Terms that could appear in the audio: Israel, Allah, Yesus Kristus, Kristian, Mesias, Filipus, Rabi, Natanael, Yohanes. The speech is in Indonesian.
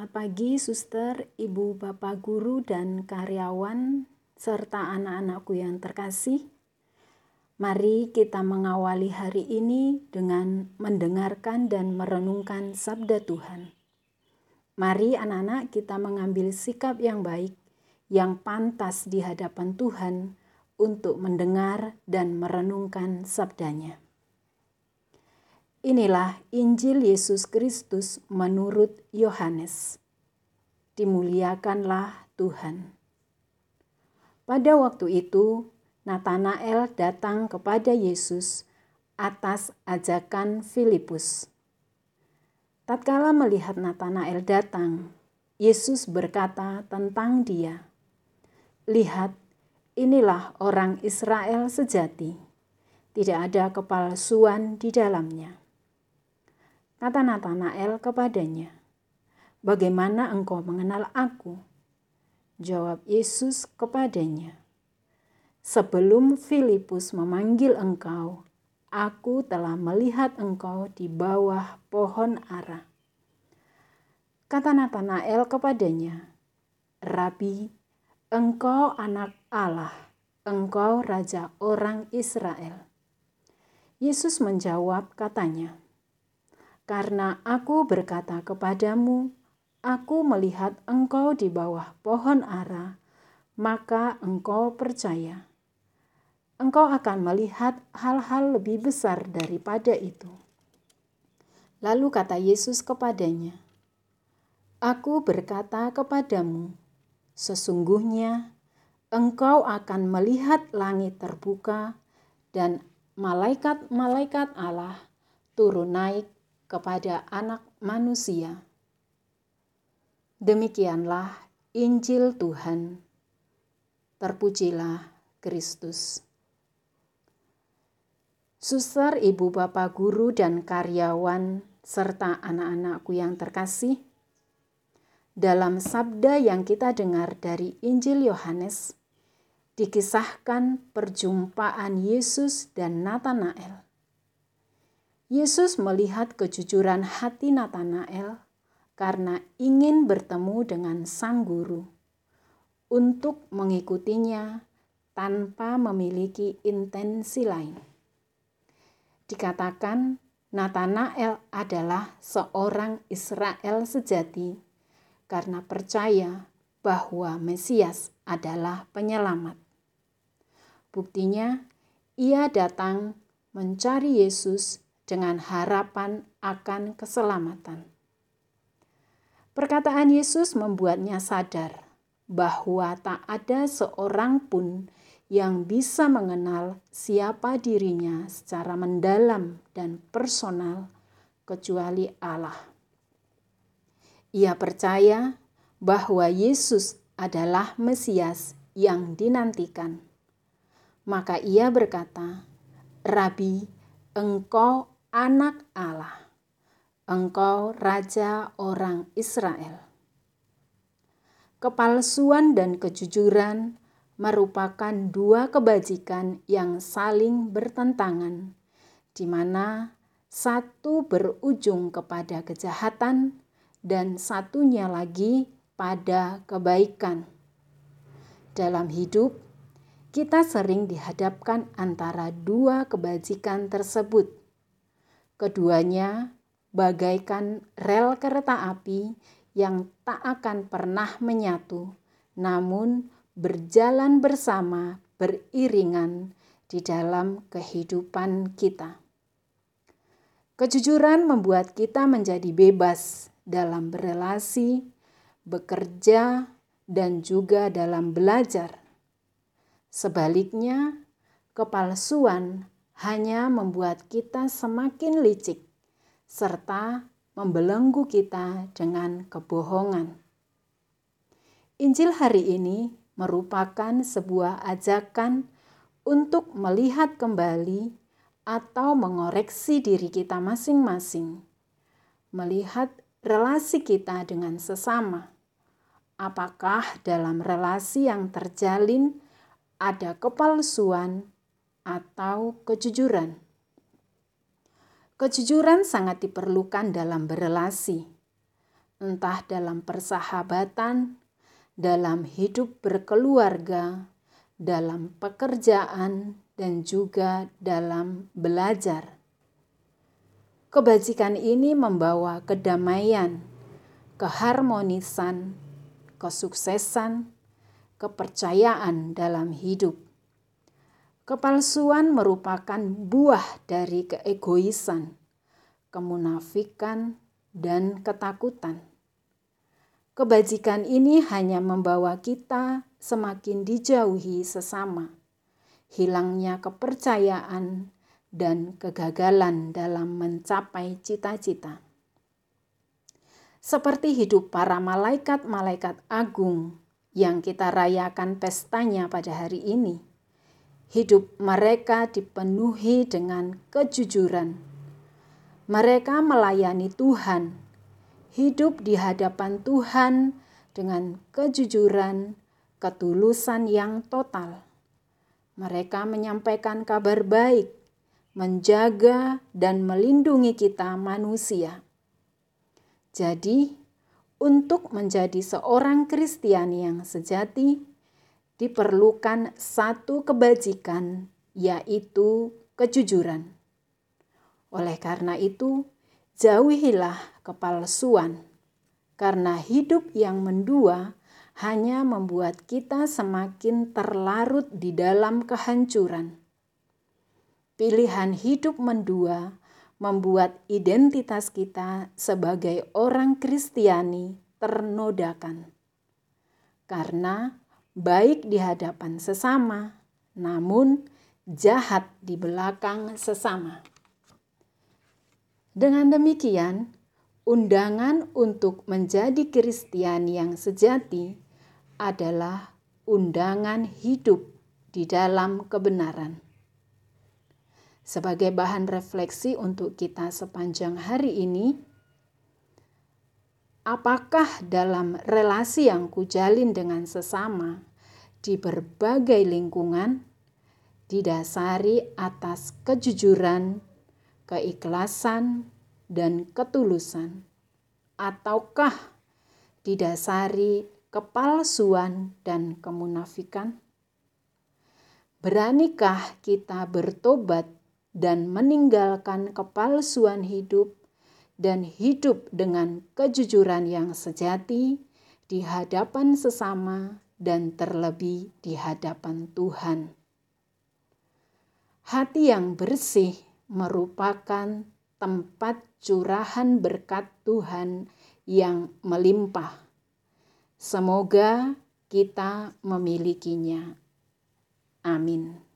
Selamat pagi suster, ibu, bapak guru, dan karyawan, serta anak-anakku yang terkasih. Mari kita mengawali hari ini dengan mendengarkan dan merenungkan sabda Tuhan. Mari anak-anak kita mengambil sikap yang baik, yang pantas di hadapan Tuhan untuk mendengar dan merenungkan sabdanya. Inilah Injil Yesus Kristus menurut Yohanes. Dimuliakanlah Tuhan. Pada waktu itu, Natanael datang kepada Yesus atas ajakan Filipus. Tatkala melihat Natanael datang, Yesus berkata tentang dia, "Lihat, inilah orang Israel sejati. Tidak ada kepalsuan di dalamnya." Kata Natanael kepadanya, "Bagaimana engkau mengenal aku?" Jawab Yesus kepadanya, "Sebelum Filipus memanggil engkau, aku telah melihat engkau di bawah pohon ara." Kata Natanael kepadanya, "Rabi, engkau anak Allah, engkau raja orang Israel." Yesus menjawab katanya, "Karena aku berkata kepadamu, aku melihat engkau di bawah pohon ara, maka engkau percaya. Engkau akan melihat hal-hal lebih besar daripada itu." Lalu kata Yesus kepadanya, "Aku berkata kepadamu, sesungguhnya engkau akan melihat langit terbuka dan malaikat-malaikat Allah turun naik kepada anak manusia." Demikianlah Injil Tuhan. Terpujilah Kristus. Suster, ibu, bapak, guru, dan karyawan, serta anak-anakku yang terkasih, dalam sabda yang kita dengar dari Injil Yohanes, dikisahkan perjumpaan Yesus dan Natanael. Yesus melihat kejujuran hati Natanael karena ingin bertemu dengan Sang Guru untuk mengikutinya tanpa memiliki intensi lain. Dikatakan Natanael adalah seorang Israel sejati karena percaya bahwa Mesias adalah penyelamat. Buktinya, ia datang mencari Yesus dengan harapan akan keselamatan. Perkataan Yesus membuatnya sadar bahwa tak ada seorang pun yang bisa mengenal siapa dirinya secara mendalam dan personal kecuali Allah. Ia percaya bahwa Yesus adalah Mesias yang dinantikan. Maka ia berkata, "Rabi, engkau Anak Allah, engkau Raja orang Israel." Kepalsuan dan kejujuran merupakan dua kebajikan yang saling bertentangan, di mana satu berujung kepada kejahatan dan satunya lagi pada kebaikan. Dalam hidup, kita sering dihadapkan antara dua kebajikan tersebut. Keduanya bagaikan rel kereta api yang tak akan pernah menyatu, namun berjalan bersama, beriringan di dalam kehidupan kita. Kejujuran membuat kita menjadi bebas dalam berelasi, bekerja, dan juga dalam belajar. Sebaliknya, kepalsuan hanya membuat kita semakin licik, serta membelenggu kita dengan kebohongan. Injil hari ini merupakan sebuah ajakan untuk melihat kembali atau mengoreksi diri kita masing-masing, melihat relasi kita dengan sesama. Apakah dalam relasi yang terjalin ada kepalsuan atau kejujuran? Kejujuran sangat diperlukan dalam berelasi. entah dalam persahabatan, dalam hidup berkeluarga, dalam pekerjaan, dan juga dalam belajar. Kebajikan ini membawa kedamaian, keharmonisan, kesuksesan, kepercayaan dalam hidup. Kepalsuan merupakan buah dari keegoisan, kemunafikan, dan ketakutan. Kebajikan ini hanya membawa kita semakin dijauhi sesama, hilangnya kepercayaan, dan kegagalan dalam mencapai cita-cita. Seperti hidup para malaikat-malaikat agung yang kita rayakan pestanya pada hari ini, hidup mereka dipenuhi dengan kejujuran. Mereka melayani Tuhan, hidup di hadapan Tuhan dengan kejujuran, ketulusan yang total. Mereka menyampaikan kabar baik, menjaga dan melindungi kita manusia. Jadi, untuk menjadi seorang Kristian yang sejati, diperlukan satu kebajikan, yaitu kejujuran. Oleh karena itu, jauhilah kepalsuan, karena hidup yang mendua hanya membuat kita semakin terlarut di dalam kehancuran. Pilihan hidup mendua membuat identitas kita sebagai orang Kristiani ternodakan. Karena baik di hadapan sesama, namun jahat di belakang sesama. Dengan demikian, undangan untuk menjadi Kristian yang sejati adalah undangan hidup di dalam kebenaran. Sebagai bahan refleksi untuk kita sepanjang hari ini, apakah dalam relasi yang kujalin dengan sesama di berbagai lingkungan didasari atas kejujuran, keikhlasan, dan ketulusan, ataukah didasari kepalsuan dan kemunafikan? Beranikah kita bertobat dan meninggalkan kepalsuan hidup dan hidup dengan kejujuran yang sejati di hadapan sesama dan terlebih di hadapan Tuhan? Hati yang bersih merupakan tempat curahan berkat Tuhan yang melimpah. Semoga kita memilikinya. Amin.